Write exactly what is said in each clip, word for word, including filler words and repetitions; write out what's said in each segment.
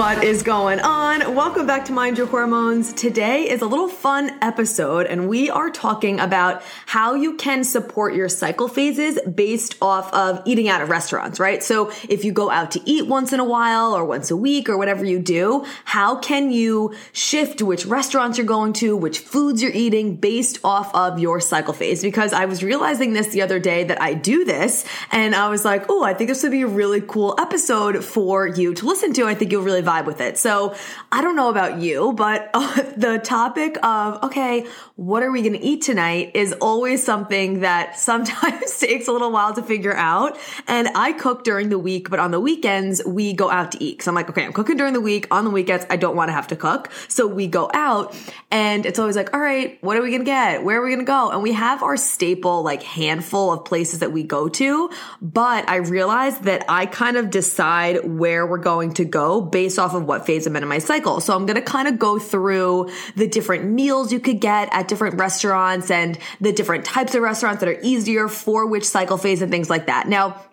What is going on? Welcome back to Mind Your Hormones. Today is a little fun episode, and we are talking about how you can support your cycle phases based off of eating out at restaurants, right? So if you go out to eat once in a while or once a week or whatever you do, how can you shift which restaurants you're going to, which foods you're eating based off of your cycle phase? Because I was realizing this the other day that I do this, and I was like, oh, I think this would be a really cool episode for you to listen to. I think you'll really vibe with it. So I don't know about you, but uh, the topic of, okay, what are we going to eat tonight is always something that sometimes takes a little while to figure out. And I cook during the week, but on the weekends, we go out to eat. So I'm like, okay, I'm cooking during the week. On the weekends, I don't want to have to cook. So we go out, and it's always like, all right, what are we going to get? Where are we going to go? And we have our staple, like, handful of places that we go to. But I realized that I kind of decide where we're going to go based off of what phase I'm in in my cycle. So I'm going to kind of go through the different meals you could get at different restaurants and the different types of restaurants that are easier for which cycle phase and things like that. Now,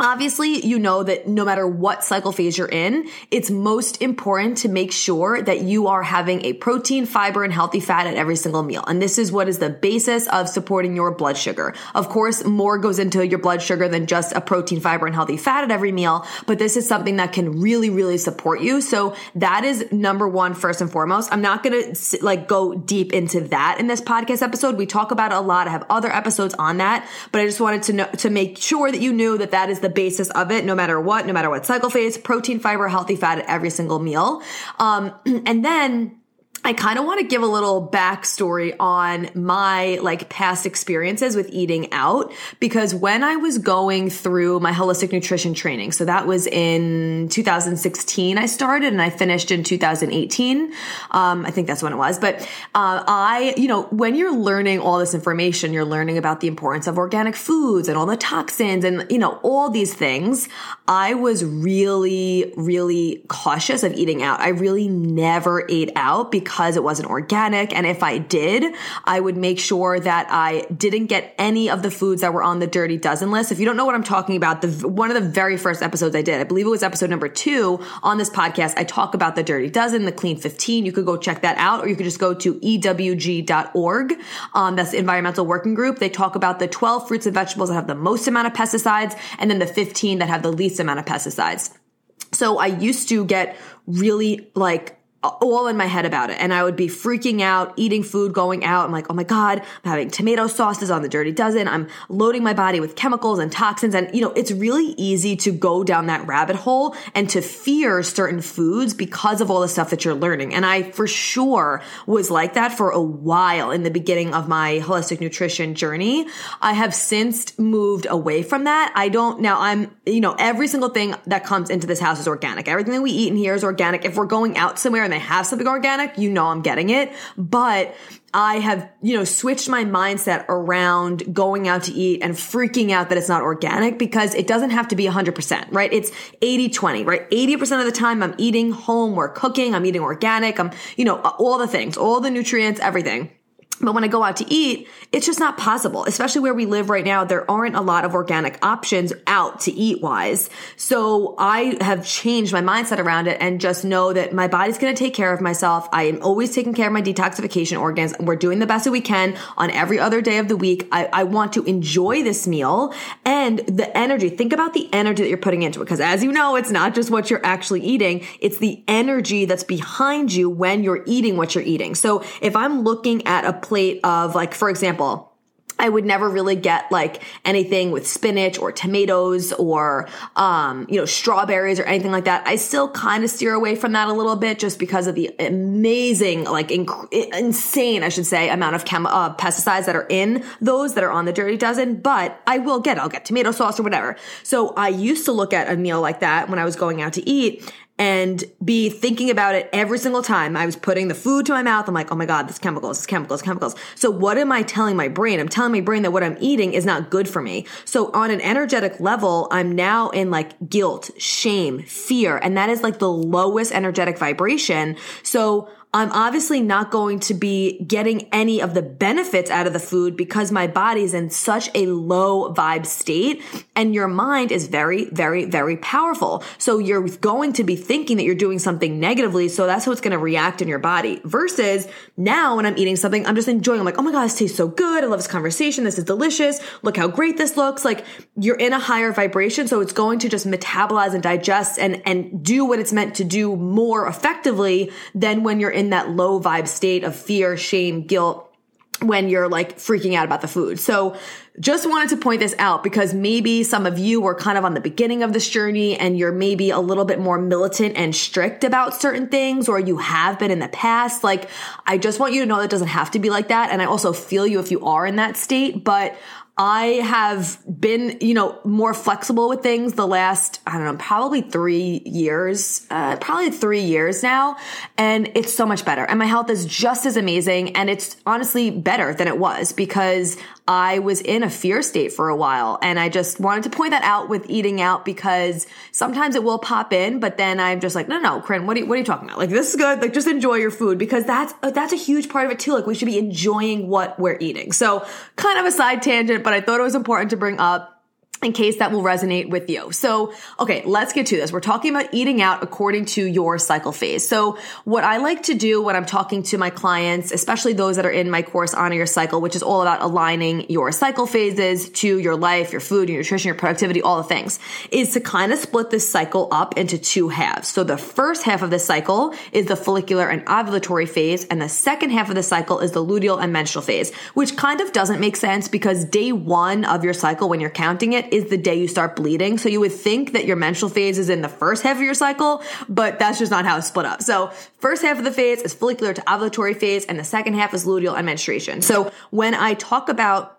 obviously, you know that no matter what cycle phase you're in, it's most important to make sure that you are having a protein, fiber, and healthy fat at every single meal. And this is what is the basis of supporting your blood sugar. Of course, more goes into your blood sugar than just a protein, fiber, and healthy fat at every meal, but this is something that can really, really support you. So that is number one, first and foremost. I'm not going to like go deep into that in this podcast episode. We talk about it a lot. I have other episodes on that, but I just wanted to know, to make sure that you knew that that is the basis of it, no matter what, no matter what cycle phase, protein, fiber, healthy fat at every single meal. Um, and then I kind of want to give a little backstory on my like past experiences with eating out, because when I was going through my holistic nutrition training, so that was in two thousand sixteen I started and I finished in two thousand eighteen Um, I think that's when it was. But uh, I, you know, when you're learning all this information, you're learning about the importance of organic foods and all the toxins and, you know, all these things. I was really, really cautious of eating out. I really never ate out because because it wasn't organic. And if I did, I would make sure that I didn't get any of the foods that were on the Dirty Dozen list. If you don't know what I'm talking about, the one of the very first episodes I did, I believe it was episode number two on this podcast, I talk about the Dirty Dozen, the Clean fifteen. You could go check that out, or you could just go to E W G dot org. Um, that's the Environmental Working Group. They talk about the twelve fruits and vegetables that have the most amount of pesticides, and then the fifteen that have the least amount of pesticides. So I used to get really like all in my head about it. And I would be freaking out, eating food, going out. I'm like, oh my God, I'm having tomato sauces on the Dirty Dozen. I'm loading my body with chemicals and toxins. And, you know, it's really easy to go down that rabbit hole and to fear certain foods because of all the stuff that you're learning. And I for sure was like that for a while in the beginning of my holistic nutrition journey. I have since moved away from that. I don't, now I'm, you know, every single thing that comes into this house is organic. Everything that we eat in here is organic. If we're going out somewhere and I have something organic, you know I'm getting it. But I have, you know, switched my mindset around going out to eat and freaking out that it's not organic, because it doesn't have to be one hundred percent, right? It's eighty twenty, right? eighty percent of the time I'm eating home or cooking, I'm eating organic, I'm, you know, all the things, all the nutrients, everything. But when I go out to eat, it's just not possible, especially where we live right now. There aren't a lot of organic options out to eat wise. So I have changed my mindset around it and just know that my body's going to take care of myself. I am always taking care of my detoxification organs, and we're doing the best that we can on every other day of the week. I, I want to enjoy this meal and the energy. Think about the energy that you're putting into it, because as you know, it's not just what you're actually eating. It's the energy that's behind you when you're eating what you're eating. So if I'm looking at a plate of, like, for example, I would never really get like anything with spinach or tomatoes or, um, you know, strawberries or anything like that. I still kind of steer away from that a little bit just because of the amazing, like inc- insane, I should say, amount of chem- uh, pesticides that are in those that are on the Dirty Dozen, but I will get, I'll get tomato sauce or whatever. So I used to look at a meal like that when I was going out to eat and be thinking about it every single time. I was putting the food to my mouth. I'm like, oh my God, this chemicals, this chemicals, chemicals. So what am I telling my brain? I'm telling my brain that what I'm eating is not good for me. So on an energetic level, I'm now in like guilt, shame, fear, and that is like the lowest energetic vibration. So I'm obviously not going to be getting any of the benefits out of the food because my body's in such a low vibe state, and your mind is very, very, very powerful. So you're going to be thinking that you're doing something negatively. So that's how it's going to react in your body versus now when I'm eating something, I'm just enjoying. I'm like, oh my God, this tastes so good. I love this conversation. This is delicious. Look how great this looks. Like you're in a higher vibration. So it's going to just metabolize and digest and, and do what it's meant to do more effectively than when you're in in that low vibe state of fear, shame, guilt, when you're like freaking out about the food. So just wanted to point this out because maybe some of you were kind of on the beginning of this journey and you're maybe a little bit more militant and strict about certain things, or you have been in the past. Like, I just want you to know that it doesn't have to be like that. And I also feel you if you are in that state, but I have been, you know, more flexible with things the last, I don't know, probably three years, uh, probably three years now. And it's so much better. And my health is just as amazing. And it's honestly better than it was because I was in a fear state for a while. And I just wanted to point that out with eating out because sometimes it will pop in, but then I'm just like, no, no, Corinne, what are you, what are you talking about? Like, this is good. Like, just enjoy your food because that's, that's a huge part of it too. Like, we should be enjoying what we're eating. So kind of a side tangent, but I thought it was important to bring up in case that will resonate with you. So, okay, let's get to this. We're talking about eating out according to your cycle phase. So what I like to do when I'm talking to my clients, especially those that are in my course, Honor Your Cycle, which is all about aligning your cycle phases to your life, your food, your nutrition, your productivity, all the things, is to kind of split this cycle up into two halves. So the first half of the cycle is the follicular and ovulatory phase, and the second half of the cycle is the luteal and menstrual phase, which kind of doesn't make sense because day one of your cycle, when you're counting it, is the day you start bleeding. So you would think that your menstrual phase is in the first half of your cycle, but that's just not how it's split up. So first half of the phase is follicular to ovulatory phase, and the second half is luteal and menstruation. So when I talk about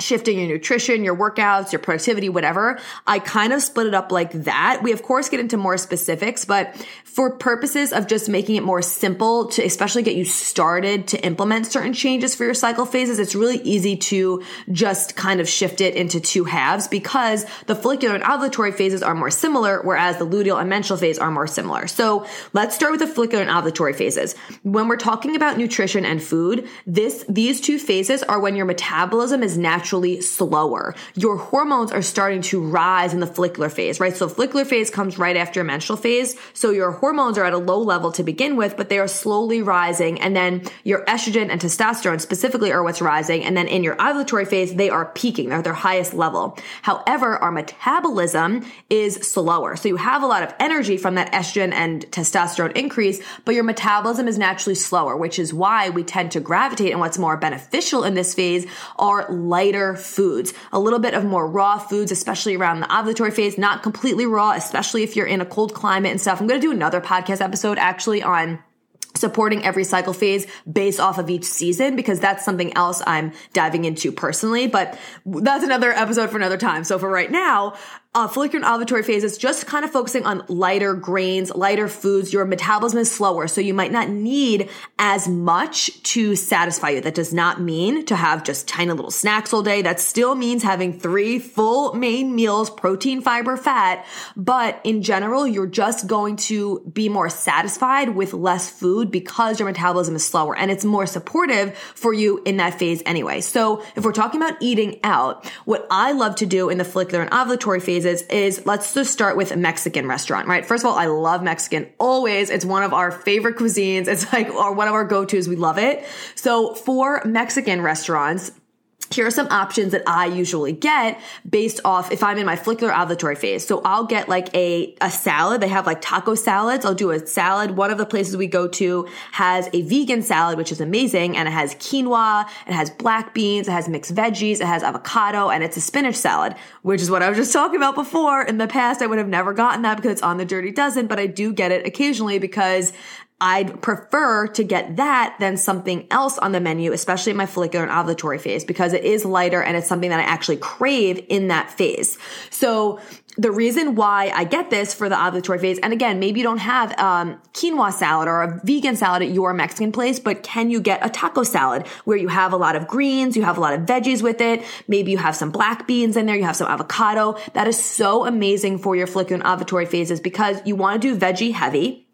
shifting your nutrition, your workouts, your productivity, whatever, I kind of split it up like that. We of course get into more specifics, but for purposes of just making it more simple to especially get you started to implement certain changes for your cycle phases, it's really easy to just kind of shift it into two halves because the follicular and ovulatory phases are more similar, whereas the luteal and menstrual phase are more similar. So let's start with the follicular and ovulatory phases. When we're talking about nutrition and food, this these two phases are when your metabolism is natural slower. Your hormones are starting to rise in the follicular phase, right? So follicular phase comes right after your menstrual phase. So your hormones are at a low level to begin with, but they are slowly rising. And then your estrogen and testosterone specifically are what's rising. And then in your ovulatory phase, they are peaking. They're at their highest level. However, our metabolism is slower. So you have a lot of energy from that estrogen and testosterone increase, but your metabolism is naturally slower, which is why we tend to gravitate. And what's more beneficial in this phase are lighter foods, a little bit of more raw foods, especially around the ovulatory phase, not completely raw, especially if you're in a cold climate and stuff. I'm going to do another podcast episode actually on supporting every cycle phase based off of each season, because that's something else I'm diving into personally, but that's another episode for another time. So for right now, Uh, follicular and ovulatory phase is just kind of focusing on lighter grains, lighter foods. Your metabolism is slower, so you might not need as much to satisfy you. That does not mean to have just tiny little snacks all day. That still means having three full main meals, protein, fiber, fat. But in general, you're just going to be more satisfied with less food because your metabolism is slower and it's more supportive for you in that phase anyway. So if we're talking about eating out, what I love to do in the follicular and ovulatory phase Is, is let's just start with a Mexican restaurant, right? First of all, I love Mexican always. It's one of our favorite cuisines. It's like or one of our go-tos. We love it. So for Mexican restaurants, here are some options that I usually get based off if I'm in my follicular ovulatory phase. So I'll get like a, a salad. They have like taco salads. I'll do a salad. One of the places we go to has a vegan salad, which is amazing. And it has quinoa, it has black beans, it has mixed veggies, it has avocado, and it's a spinach salad, which is what I was just talking about before. In the past, I would have never gotten that because it's on the Dirty Dozen, but I do get it occasionally because I'd prefer to get that than something else on the menu, especially in my follicular and ovulatory phase, because it is lighter and it's something that I actually crave in that phase. So the reason why I get this for the ovulatory phase, and again, maybe you don't have um quinoa salad or a vegan salad at your Mexican place, but can you get a taco salad where you have a lot of greens, you have a lot of veggies with it, maybe you have some black beans in there, you have some avocado. That is so amazing for your follicular and ovulatory phases because you want to do veggie heavy.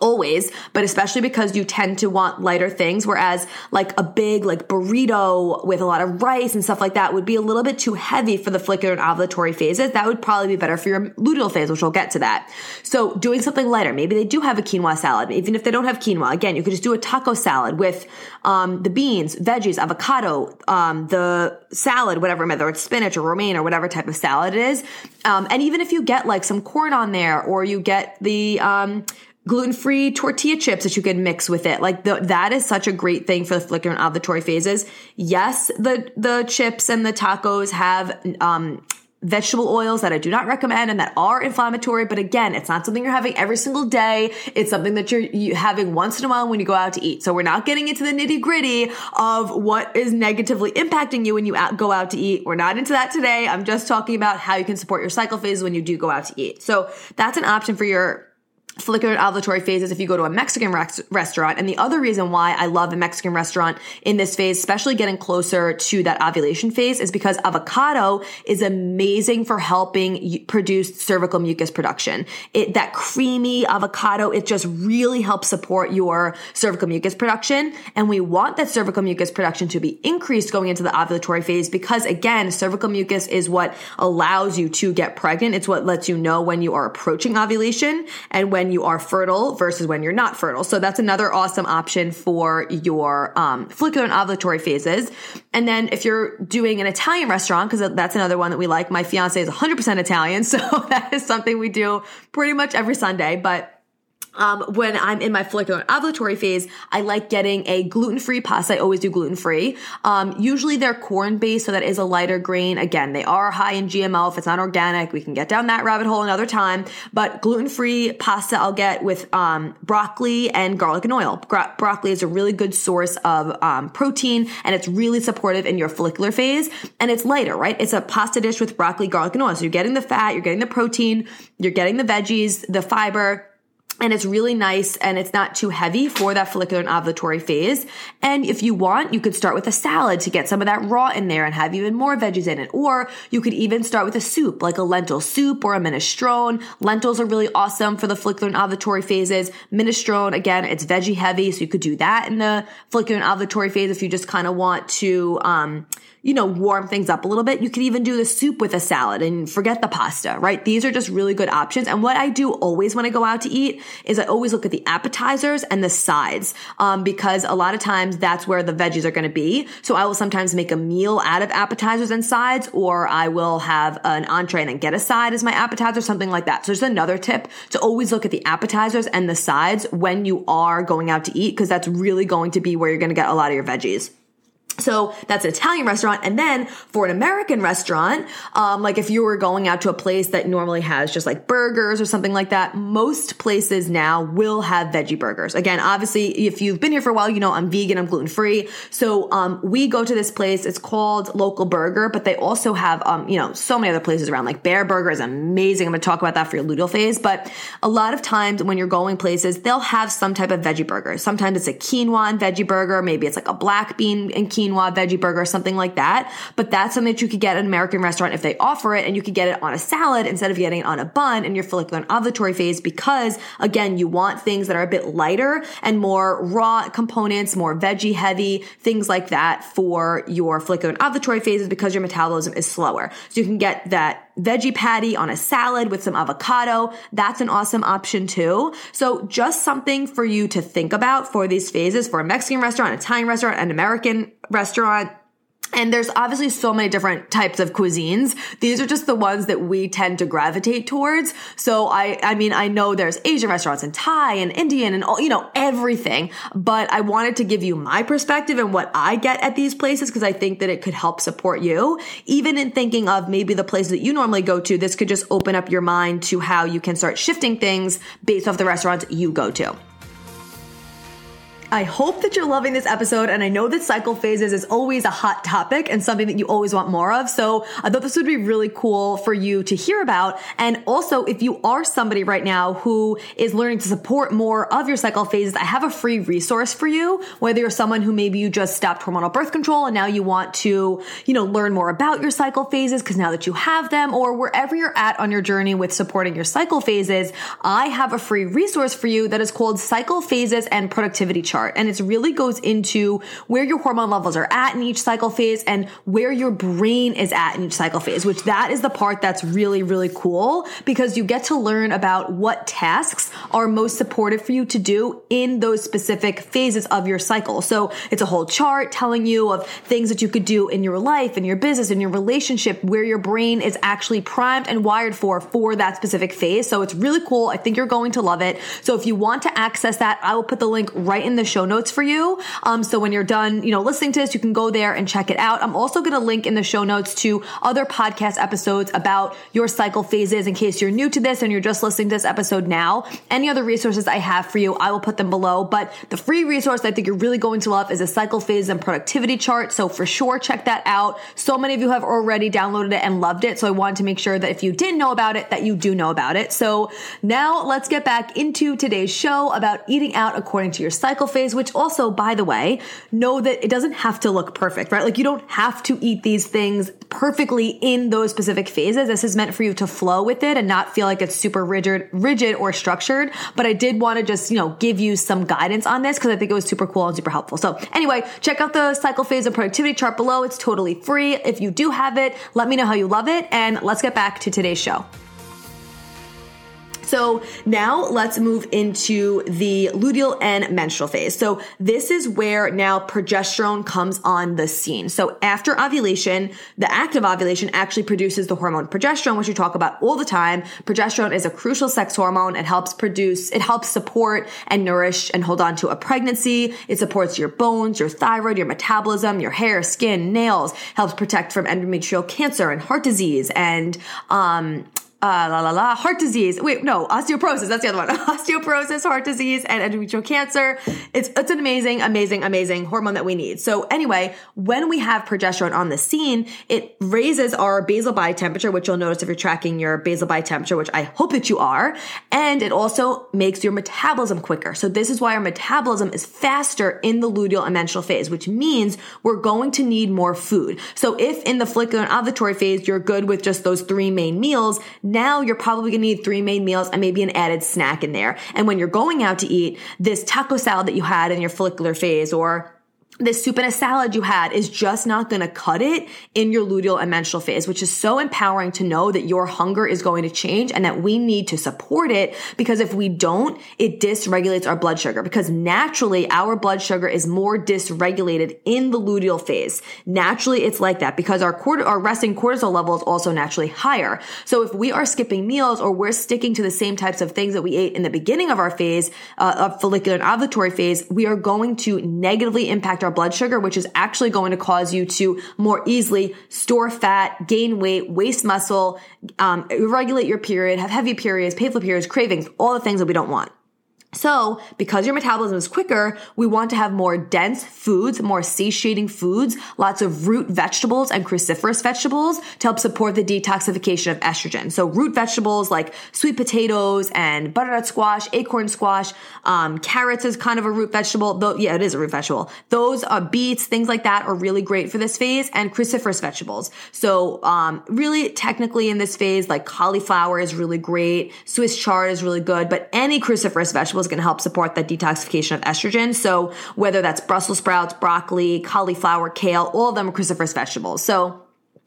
Always, but especially because you tend to want lighter things, whereas like a big like burrito with a lot of rice and stuff like that would be a little bit too heavy for the follicular and ovulatory phases. That would probably be better for your luteal phase, which we'll get to that. So doing something lighter, maybe they do have a quinoa salad. Even if they don't have quinoa, again, you could just do a taco salad with um the beans, veggies, avocado, um the salad, whatever, whether it's spinach or romaine or whatever type of salad it is. Um and even if you get like some corn on there or you get the um gluten-free tortilla chips that you can mix with it. Like the, that is such a great thing for the follicular and ovulatory phases. Yes, the, the chips and the tacos have, um, vegetable oils that I do not recommend and that are inflammatory. But again, it's not something you're having every single day. It's something that you're you having once in a while when you go out to eat. So we're not getting into the nitty gritty of what is negatively impacting you when you out, go out to eat. We're not into that today. I'm just talking about how you can support your cycle phase when you do go out to eat. So that's an option for your follicular and ovulatory phases if you go to a Mexican rex- restaurant. And the other reason why I love a Mexican restaurant in this phase, especially getting closer to that ovulation phase, is because avocado is amazing for helping produce cervical mucus production. It, that creamy avocado, it just really helps support your cervical mucus production. And we want that cervical mucus production to be increased going into the ovulatory phase because, again, cervical mucus is what allows you to get pregnant. It's what lets you know when you are approaching ovulation and when you are fertile versus when you're not fertile. So that's another awesome option for your um, follicular and ovulatory phases. And then if you're doing an Italian restaurant, because that's another one that we like, my fiance is one hundred percent Italian. So that is something we do pretty much every Sunday. But Um, when I'm in my follicular and ovulatory phase, I like getting a gluten-free pasta. I always do gluten-free. Um, usually they're corn-based, so that is a lighter grain. Again, they are high in G M O. If it's not organic, we can get down that rabbit hole another time. But gluten-free pasta I'll get with um, broccoli and garlic and oil. Bro- broccoli is a really good source of um, protein, and it's really supportive in your follicular phase. And it's lighter, right? It's a pasta dish with broccoli, garlic, and oil. So you're getting the fat, you're getting the protein, you're getting the veggies, the fiber. And it's really nice and it's not too heavy for that follicular and ovulatory phase. And if you want, you could start with a salad to get some of that raw in there and have even more veggies in it. Or you could even start with a soup, like a lentil soup or a minestrone. Lentils are really awesome for the follicular and ovulatory phases. Minestrone, again, it's veggie heavy, so you could do that in the follicular and ovulatory phase if you just kind of want to, um, you know, warm things up a little bit. You could even do the soup with a salad and forget the pasta, right? These are just really good options. And what I do always when I go out to eat is I always look at the appetizers and the sides, um, because a lot of times that's where the veggies are going to be. So I will sometimes make a meal out of appetizers and sides, or I will have an entree and then get a side as my appetizer, something like that. So just another tip to always look at the appetizers and the sides when you are going out to eat, because that's really going to be where you're going to get a lot of your veggies. So that's an Italian restaurant. And then for an American restaurant, um, like if you were going out to a place that normally has just like burgers or something like that, most places now will have veggie burgers. Again, obviously, if you've been here for a while, you know, I'm vegan, I'm gluten-free. So, um, we go to this place. It's called Local Burger, but they also have, um, you know, so many other places around. Like Bear Burger is amazing. I'm going to talk about that for your luteal phase. But a lot of times when you're going places, they'll have some type of veggie burger. Sometimes it's a quinoa and veggie burger. Maybe it's like a black bean and quinoa. Veggie burger, something like that. But that's something that you could get at an American restaurant if they offer it, and you could get it on a salad instead of getting it on a bun in your follicular and ovulatory phase because, again, you want things that are a bit lighter and more raw components, more veggie heavy, things like that for your follicular and ovulatory phases because your metabolism is slower. So you can get that veggie patty on a salad with some avocado. That's an awesome option too. So just something for you to think about for these phases, for a Mexican restaurant, Italian restaurant, an American restaurant. And there's obviously so many different types of cuisines. These are just the ones that we tend to gravitate towards. So I, I mean, I know there's Asian restaurants and Thai and Indian and all, you know, everything, but I wanted to give you my perspective and what I get at these places, because I think that it could help support you. Even in thinking of maybe the places that you normally go to, this could just open up your mind to how you can start shifting things based off the restaurants you go to. I hope that you're loving this episode, and I know that cycle phases is always a hot topic and something that you always want more of. So I thought this would be really cool for you to hear about. And also, if you are somebody right now who is learning to support more of your cycle phases, I have a free resource for you, whether you're someone who maybe you just stopped hormonal birth control and now you want to, you know, learn more about your cycle phases because now that you have them, or wherever you're at on your journey with supporting your cycle phases, I have a free resource for you that is called Cycle Phases and Productivity Chart. And it really goes into where your hormone levels are at in each cycle phase and where your brain is at in each cycle phase, which that is the part that's really, really cool, because you get to learn about what tasks are most supportive for you to do in those specific phases of your cycle. So it's a whole chart telling you of things that you could do in your life, in your business, in your relationship, where your brain is actually primed and wired for, for that specific phase. So it's really cool. I think you're going to love it. So if you want to access that, I will put the link right in the show notes for you. Um, so when you're done, you know, listening to this, you can go there and check it out. I'm also going to link in the show notes to other podcast episodes about your cycle phases in case you're new to this and you're just listening to this episode now. Any other resources I have for you, I will put them below. But the free resource I think you're really going to love is a cycle phase and productivity chart. So for sure, check that out. So many of you have already downloaded it and loved it. So I wanted to make sure that if you didn't know about it, that you do know about it. So now let's get back into today's show about eating out according to your cycle phase. Which also, by the way, know that it doesn't have to look perfect, right? Like you don't have to eat these things perfectly in those specific phases. This is meant for you to flow with it and not feel like it's super rigid, rigid or structured. But I did want to just, you know, give you some guidance on this because I think it was super cool and super helpful. So anyway, check out the cycle phase and productivity chart below. It's totally free. If you do have it, let me know how you love it. And let's get back to today's show. So now let's move into the luteal and menstrual phase. So this is where now progesterone comes on the scene. So after ovulation, the act of ovulation actually produces the hormone progesterone, which we talk about all the time. Progesterone is a crucial sex hormone. It helps produce, it helps support and nourish and hold on to a pregnancy. It supports your bones, your thyroid, your metabolism, your hair, skin, nails, helps protect from endometrial cancer and heart disease and, um, Uh, la, la, la, heart disease. Wait, no, osteoporosis. That's the other one. Osteoporosis, heart disease, and endometrial cancer. It's, it's an amazing, amazing, amazing hormone that we need. So anyway, when we have progesterone on the scene, it raises our basal body temperature, which you'll notice if you're tracking your basal body temperature, which I hope that you are. And it also makes your metabolism quicker. So this is why our metabolism is faster in the luteal and menstrual phase, which means we're going to need more food. So if in the follicular and ovulatory phase, you're good with just those three main meals, now you're probably going to need three main meals and maybe an added snack in there. And when you're going out to eat, this taco salad that you had in your follicular phase or this soup and a salad you had is just not going to cut it in your luteal and menstrual phase, which is so empowering to know that your hunger is going to change and that we need to support it, because if we don't, it dysregulates our blood sugar, because naturally our blood sugar is more dysregulated in the luteal phase. Naturally, it's like that because our corti- our resting cortisol level is also naturally higher. So if we are skipping meals or we're sticking to the same types of things that we ate in the beginning of our phase, uh, of follicular and ovulatory phase, we are going to negatively impact our blood sugar, which is actually going to cause you to more easily store fat, gain weight, waste muscle, um, regulate your period, have heavy periods, painful periods, cravings, all the things that we don't want. So because your metabolism is quicker, we want to have more dense foods, more satiating foods, lots of root vegetables and cruciferous vegetables to help support the detoxification of estrogen. So root vegetables like sweet potatoes and butternut squash, acorn squash, um, carrots is kind of a root vegetable, though. Yeah, it is a root vegetable. Those are beets, things like that are really great for this phase, and cruciferous vegetables. So, um, really technically in this phase, like cauliflower is really great. Swiss chard is really good, but any cruciferous vegetable is going to help support that detoxification of estrogen. So whether that's Brussels sprouts, broccoli, cauliflower, kale, all of them are cruciferous vegetables. So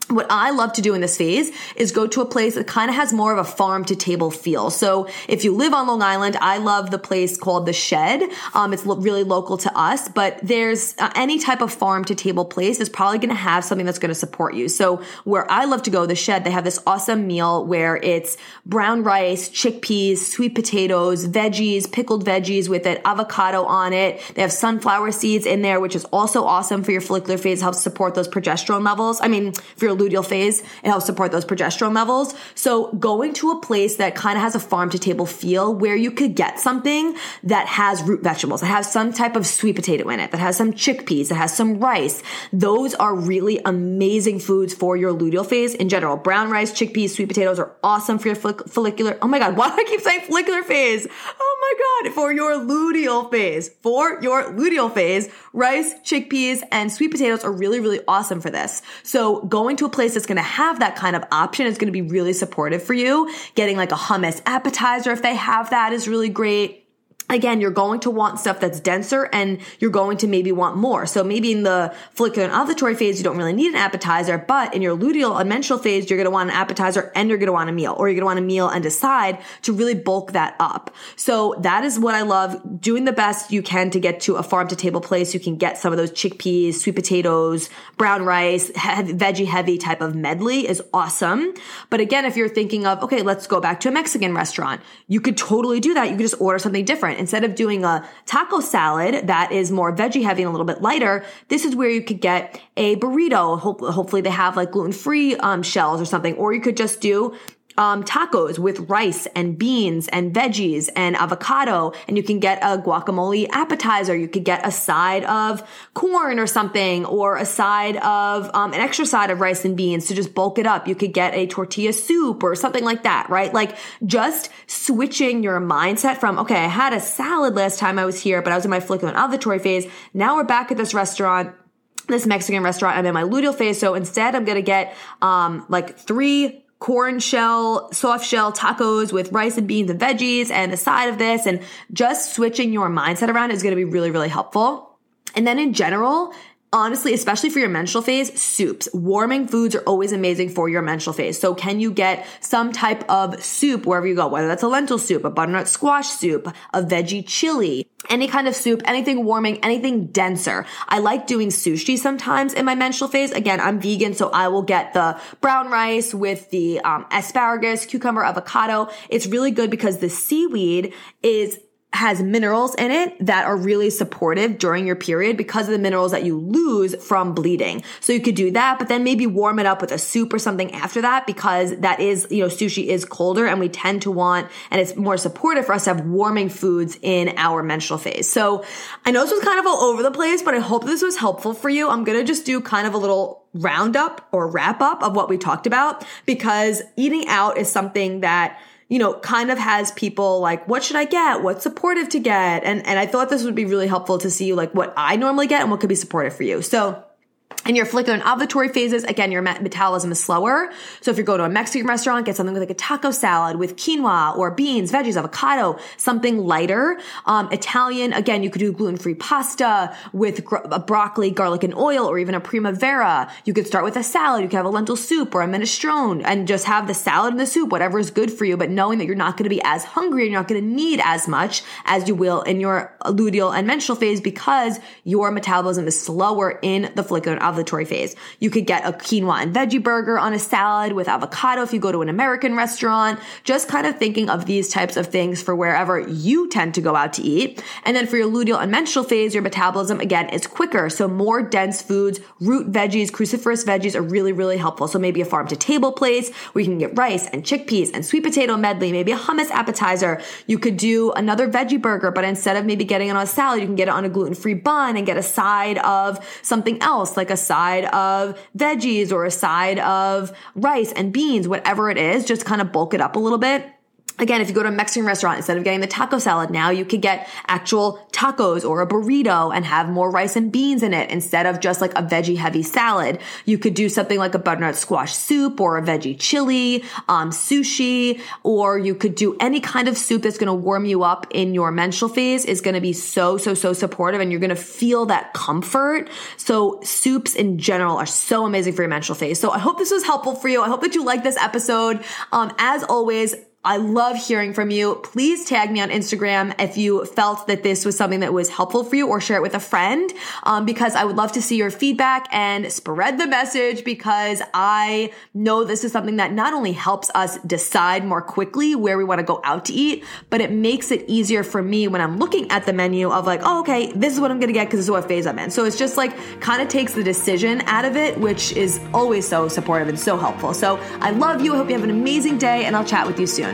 What I love to do in this phase is go to a place that kind of has more of a farm to table feel. So if you live on Long Island, I love the place called The Shed. Um, it's lo- really local to us, but there's uh, any type of farm to table place is probably going to have something that's going to support you. So where I love to go, The Shed, they have this awesome meal where it's brown rice, chickpeas, sweet potatoes, veggies, pickled veggies with it, avocado on it. They have sunflower seeds in there, which is also awesome for your follicular phase, helps support those progesterone levels. I mean, for your luteal phase, it helps support those progesterone levels. So going to a place that kind of has a farm to table feel where you could get something that has root vegetables, that has some type of sweet potato in it, that has some chickpeas, that has some rice. Those are really amazing foods for your luteal phase in general. Brown rice, chickpeas, sweet potatoes are awesome for your follicular. Oh my God, why do I keep saying follicular phase? Oh my God, for your luteal phase. For your luteal phase, rice, chickpeas, and sweet potatoes are really, really awesome for this. So going to a place that's going to have that kind of option is going to be really supportive for you. Getting like a hummus appetizer, if they have that, is really great. Again, you're going to want stuff that's denser and you're going to maybe want more. So maybe in the follicular and ovulatory phase, you don't really need an appetizer, but in your luteal and menstrual phase, you're going to want an appetizer and you're going to want a meal, or you're going to want a meal and a side to really bulk that up. So that is what I love, doing the best you can to get to a farm to table place. You can get some of those chickpeas, sweet potatoes, brown rice, heavy, veggie heavy type of medley is awesome. But again, if you're thinking of, okay, let's go back to a Mexican restaurant, you could totally do that. You could just order something different. Instead of doing a taco salad that is more veggie heavy and a little bit lighter, this is where you could get a burrito. Hopefully they have like gluten-free um, shells or something, or you could just do um, tacos with rice and beans and veggies and avocado, and you can get a guacamole appetizer. You could get a side of corn or something, or a side of, um, an extra side of rice and beans to just bulk it up. You could get a tortilla soup or something like that, right? Like just switching your mindset from, okay, I had a salad last time I was here, but I was in my follicular and ovulatory phase. Now we're back at this restaurant, this Mexican restaurant. I'm in my luteal phase. So instead I'm going to get, um, like three corn shell, soft shell tacos with rice and beans and veggies and a side of this. And just switching your mindset around is going to be really, really helpful. And then in general, honestly, especially for your menstrual phase, soups. Warming foods are always amazing for your menstrual phase. So can you get some type of soup wherever you go, whether that's a lentil soup, a butternut squash soup, a veggie chili, any kind of soup, anything warming, anything denser. I like doing sushi sometimes in my menstrual phase. Again, I'm vegan, so I will get the brown rice with the um, asparagus, cucumber, avocado. It's really good because the seaweed is has minerals in it that are really supportive during your period because of the minerals that you lose from bleeding. So you could do that, but then maybe warm it up with a soup or something after that, because that is, you know, sushi is colder and we tend to want, and it's more supportive for us to have warming foods in our menstrual phase. So I know this was kind of all over the place, but I hope this was helpful for you. I'm going to just do kind of a little roundup or wrap up of what we talked about, because eating out is something that, you know, kind of has people like, what should I get? What's supportive to get? And and I thought this would be really helpful to see like what I normally get and what could be supportive for you. So in your follicular and ovulatory phases, again, your metabolism is slower. So if you go to a Mexican restaurant, get something like a taco salad with quinoa or beans, veggies, avocado, something lighter. Um, Italian, again, you could do gluten-free pasta with gro- broccoli, garlic, and oil, or even a primavera. You could start with a salad. You could have a lentil soup or a minestrone and just have the salad and the soup, whatever is good for you, but knowing that you're not going to be as hungry and you're not going to need as much as you will in your luteal and menstrual phase because your metabolism is slower in the follicular and ovulatory phase. You could get a quinoa and veggie burger on a salad with avocado if you go to an American restaurant. Just kind of thinking of these types of things for wherever you tend to go out to eat. And then for your luteal and menstrual phase, your metabolism, again, is quicker. So more dense foods, root veggies, cruciferous veggies are really, really helpful. So maybe a farm to table place where you can get rice and chickpeas and sweet potato medley, maybe a hummus appetizer. You could do another veggie burger, but instead of maybe getting it on a salad, you can get it on a gluten-free bun and get a side of something else, like a a side of veggies or a side of rice and beans, whatever it is, just kind of bulk it up a little bit. Again, if you go to a Mexican restaurant, instead of getting the taco salad now, you could get actual tacos or a burrito and have more rice and beans in it instead of just like a veggie heavy salad. You could do something like a butternut squash soup or a veggie chili, um, sushi, or you could do any kind of soup that's going to warm you up in your menstrual phase is going to be so, so, so supportive, and you're going to feel that comfort. So soups in general are so amazing for your menstrual phase. So I hope this was helpful for you. I hope that you like this episode. Um, as always, I love hearing from you. Please tag me on Instagram if you felt that this was something that was helpful for you, or share it with a friend, um, because I would love to see your feedback and spread the message, because I know this is something that not only helps us decide more quickly where we want to go out to eat, but it makes it easier for me when I'm looking at the menu of like, oh, okay, this is what I'm going to get because this is what phase I'm in. So it's just like kind of takes the decision out of it, which is always so supportive and so helpful. So I love you. I hope you have an amazing day, and I'll chat with you soon.